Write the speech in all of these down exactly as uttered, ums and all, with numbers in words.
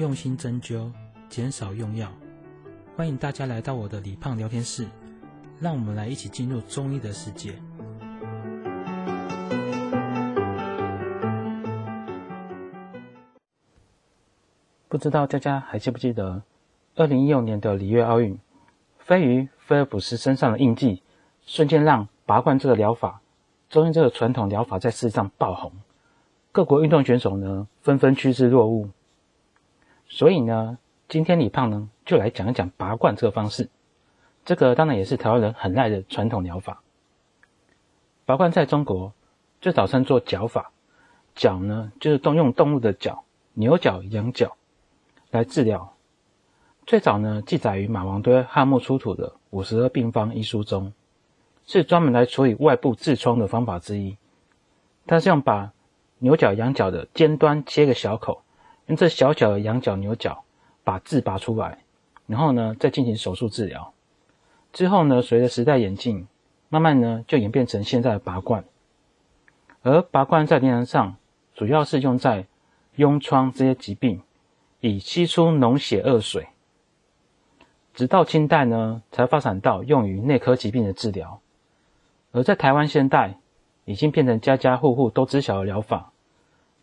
用心针灸，减少用药。欢迎大家来到我的李胖聊天室，让我们来一起进入中医的世界。不知道大家还记不记得二零一六年的里约奥运，飞鱼菲尔普斯身上的印记瞬间让拔罐这个疗法，中医这个传统疗法在世上爆红，各国运动选手呢纷纷趋之若鹜。所以呢，今天李胖呢就来讲一讲拔罐这个方式，这个当然也是台湾人很爱的传统疗法。拔罐在中国最早称作绞法，绞呢就是动用动物的角，牛角、羊角来治疗。最早呢记载于马王堆汉墓出土的五十二病方医书中，是专门来处理外部痔疮的方法之一。它是用把牛角、羊角的尖端切个小口，用这小小的羊角、牛角把痔拔出来，然后呢再进行手术治疗。之后呢，随着时代演进，慢慢呢就演变成现在的拔罐。而拔罐在临床上主要是用在痈疮这些疾病，以吸出脓血恶水。直到清代呢才发展到用于内科疾病的治疗。而在台湾现代已经变成家家户户都知晓的疗法，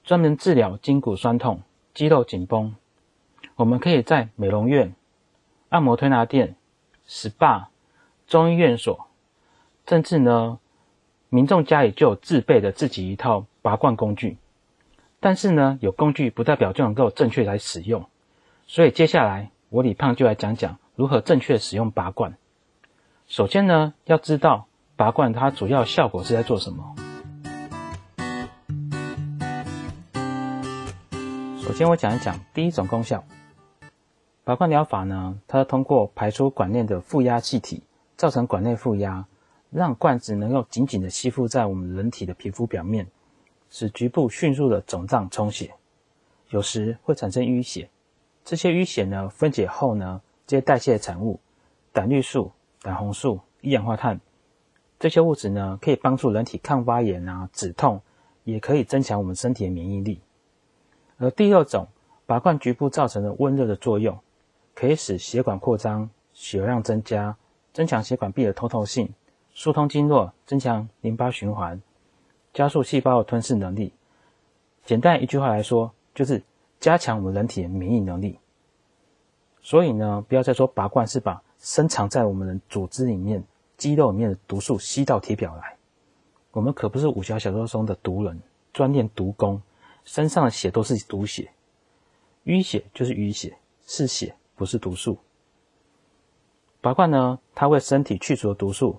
专门治疗筋骨酸痛、肌肉紧绷。我们可以在美容院、按摩推拿店、S P A、中医院所，甚至呢民众家里就有自备的自己一套拔罐工具。但是呢，有工具不代表就能够正确来使用，所以接下来我李胖就来讲讲如何正确使用拔罐。首先呢，要知道拔罐它主要效果是在做什么。首先我讲一讲第一种功效。拔罐疗法呢，它通过排出管内的负压气体，造成管内负压，让罐子能够紧紧的吸附在我们人体的皮肤表面，使局部迅速的肿胀充血，有时会产生淤血。这些淤血呢分解后呢，这些代谢产物胆绿素、胆红素、一氧化碳这些物质呢，可以帮助人体抗发炎啊、止痛，也可以增强我们身体的免疫力。而第六种，拔罐局部造成的温热的作用，可以使血管扩张，血流量增加，增强血管壁的通透性，疏通经络，增强淋巴循环，加速细胞的吞噬能力。简单一句话来说，就是加强我们人体的免疫能力。所以呢，不要再说拔罐是把深藏在我们的组织里面、肌肉里面的毒素吸到体表来。我们可不是武侠小说中的毒人，专练毒功，身上的血都是毒血。淤血就是淤血，是血，不是毒素。拔罐呢，它为身体去除的毒素，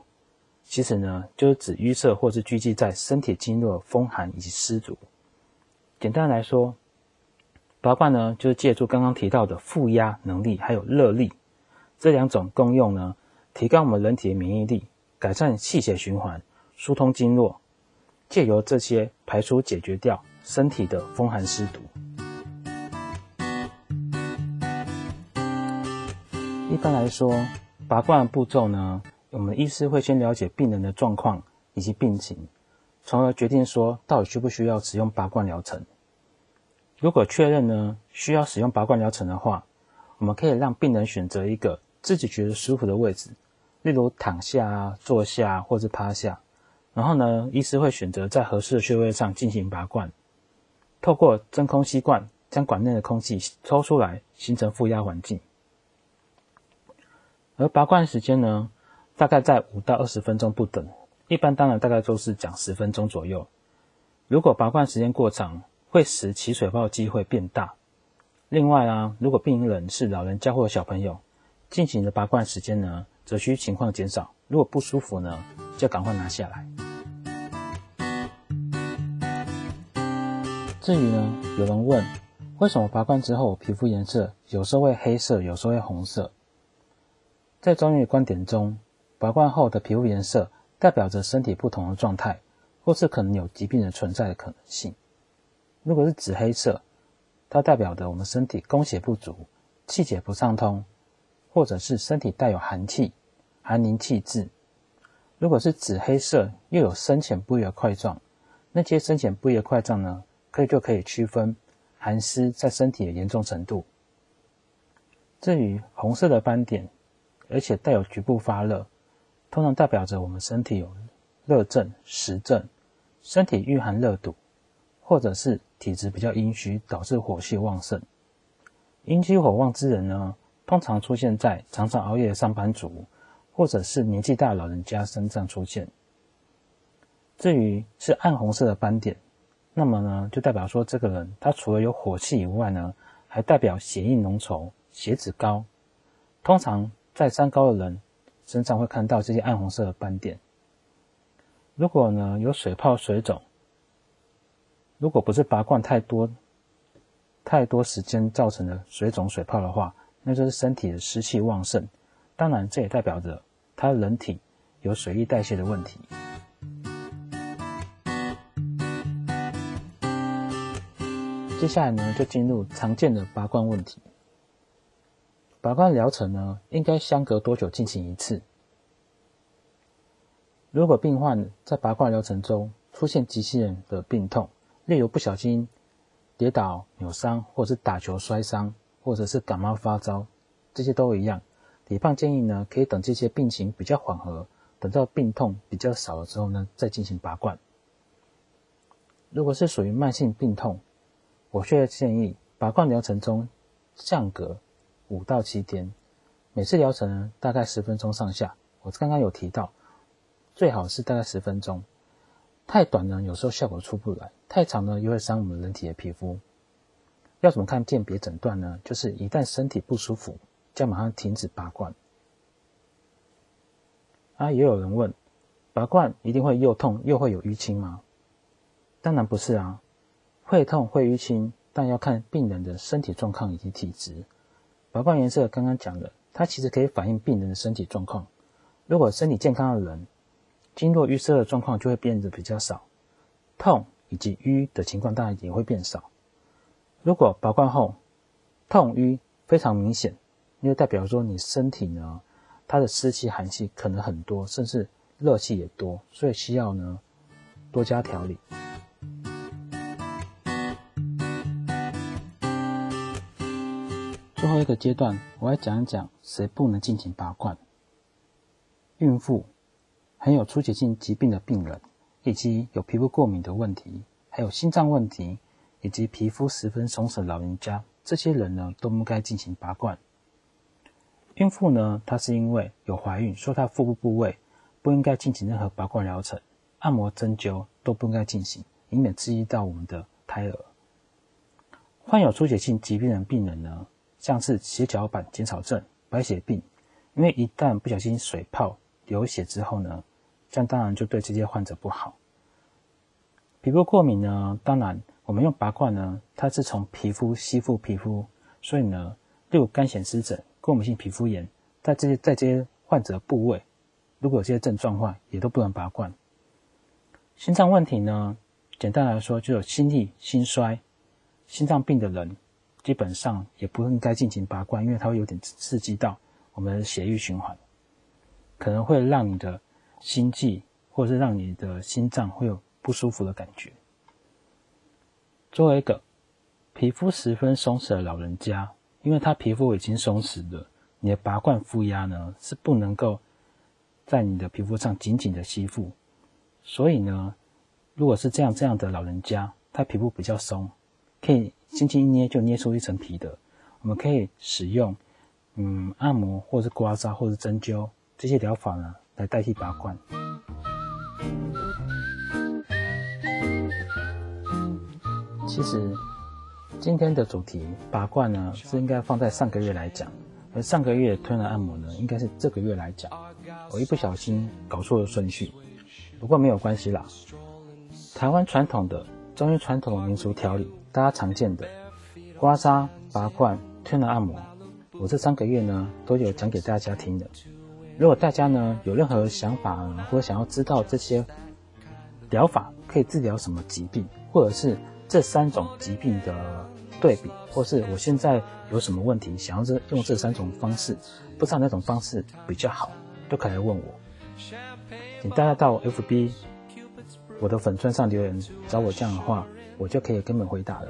其实呢，就是指淤塞或是聚集在身体经络的风寒以及湿阻。简单来说，拔罐呢，就是借助刚刚提到的负压能力还有热力，这两种功用呢，提高我们人体的免疫力，改善气血循环，疏通经络，借由这些排出解决掉身体的风寒湿毒。一般来说，拔罐的步骤呢，我们医师会先了解病人的状况以及病情，从而决定说到底需不需要使用拔罐疗程。如果确认呢需要使用拔罐疗程的话，我们可以让病人选择一个自己觉得舒服的位置，例如躺下啊、坐下或是趴下，然后呢医师会选择在合适的穴位上进行拔罐，透过真空吸罐将管内的空气抽出来，形成负压环境。而拔罐时间呢大概在五到二十分钟不等，一般当然大概都是讲十分钟左右。如果拔罐时间过长，会使起水泡的机会变大。另外啊，如果病人是老人家或小朋友，进行的拔罐时间呢则需情况减少，如果不舒服呢就赶快拿下来。至于呢，有人问为什么拔罐之后皮肤颜色有时候会黑色，有时候会红色。在中医观点中，拔罐后的皮肤颜色代表着身体不同的状态，或是可能有疾病的存在的可能性。如果是紫黑色，它代表着我们身体供血不足，气血不畅通，或者是身体带有寒气、寒凝气滞。如果是紫黑色又有深浅不一的块状，那些深浅不一的块状呢，可以就可以区分寒湿在身体的严重程度，至于红色的斑点，而且带有局部发热，通常代表着我们身体有热症、实症，身体蕴含热毒，或者是体质比较阴虚，导致火气旺盛。阴虚火旺之人呢，通常出现在常常熬夜的上班族，或者是年纪大老人家身上出现。至于是暗红色的斑点，那么呢，就代表说这个人他除了有火气以外呢，还代表血液浓稠、血脂高。通常在三高的人身上会看到这些暗红色的斑点。如果呢有水泡、水肿，如果不是拔罐太多太多时间造成的水肿、水泡的话，那就是身体的湿气旺盛。当然，这也代表着他人体有水液代谢的问题。接下来呢，就进入常见的拔罐问题。拔罐疗程呢，应该相隔多久进行一次？如果病患在拔罐疗程中出现急性的病痛，例如不小心跌倒、扭伤，或者是打球摔伤，或者是感冒发烧，这些都一样。李胖建议呢，可以等这些病情比较缓和，等到病痛比较少了之后呢，再进行拔罐。如果是属于慢性病痛，我却建议拔罐疗程中相隔五到七天，每次疗程呢大概十分钟上下。我刚刚有提到，最好是大概十分钟，太短呢有时候效果出不来，太长呢又会伤我们人体的皮肤。要怎么看鉴别诊断呢？就是一旦身体不舒服，就马上停止拔罐。啊，也有人问，拔罐一定会又痛又会有淤青吗？当然不是啊。会痛会淤青，但要看病人的身体状况以及体质。拔罐颜色刚刚讲了，它其实可以反映病人的身体状况。如果身体健康的人，经络淤塞的状况就会变得比较少，痛以及淤的情况当然也会变少。如果拔罐后痛淤非常明显，因为代表说你身体呢，它的湿气寒气可能很多，甚至热气也多，所以需要呢多加调理。最后一个阶段，我来讲一讲谁不能进行拔罐。孕妇、很有出血性疾病的病人，以及有皮肤过敏的问题，还有心脏问题，以及皮肤十分松弛的老人家，这些人呢都不该进行拔罐。孕妇呢，她是因为有怀孕，所以她腹部部位不应该进行任何拔罐疗程，按摩、针灸都不应该进行，以免刺激到我们的胎儿。患有出血性疾病的病人呢，像是血小板减少症、白血病，因为一旦不小心水泡流血之后呢，这样当然就对这些患者不好。皮肤过敏呢，当然我们用拔罐呢，它是从皮肤吸附皮肤，所以呢，例如干癣湿疹、过敏性皮肤炎，在这些在这些患者部位，如果有这些症状的话，也都不能拔罐。心脏问题呢，简单来说就有心力、心衰、心脏病的人，基本上也不应该进行拔罐，因为它会有点刺激到我们的血液循环，可能会让你的心悸或者是让你的心脏会有不舒服的感觉。最后一个，皮肤十分松弛的老人家，因为他皮肤已经松弛了，你的拔罐负压呢是不能够在你的皮肤上紧紧的吸附，所以呢，如果是这样这样的老人家，他皮肤比较松，可以轻轻一捏就捏出一层皮的，我们可以使用嗯按摩或是刮痧或是针灸这些疗法呢来代替拔罐。其实今天的主题拔罐呢是应该放在上个月来讲，而上个月推拿按摩呢应该是这个月来讲，我一不小心搞错了顺序，不过没有关系啦。台湾传统的中医传统的民俗调理，大家常见的刮痧、拔罐、推拿按摩，我这三个月呢都有讲给大家听的。如果大家呢有任何想法或者想要知道这些疗法可以治疗什么疾病，或者是这三种疾病的对比，或是我现在有什么问题想要用这三种方式，不知道哪种方式比较好，都可以来问我。请大家到 F B 我的粉专上留言找我，这样的话我就可以跟你们回答了。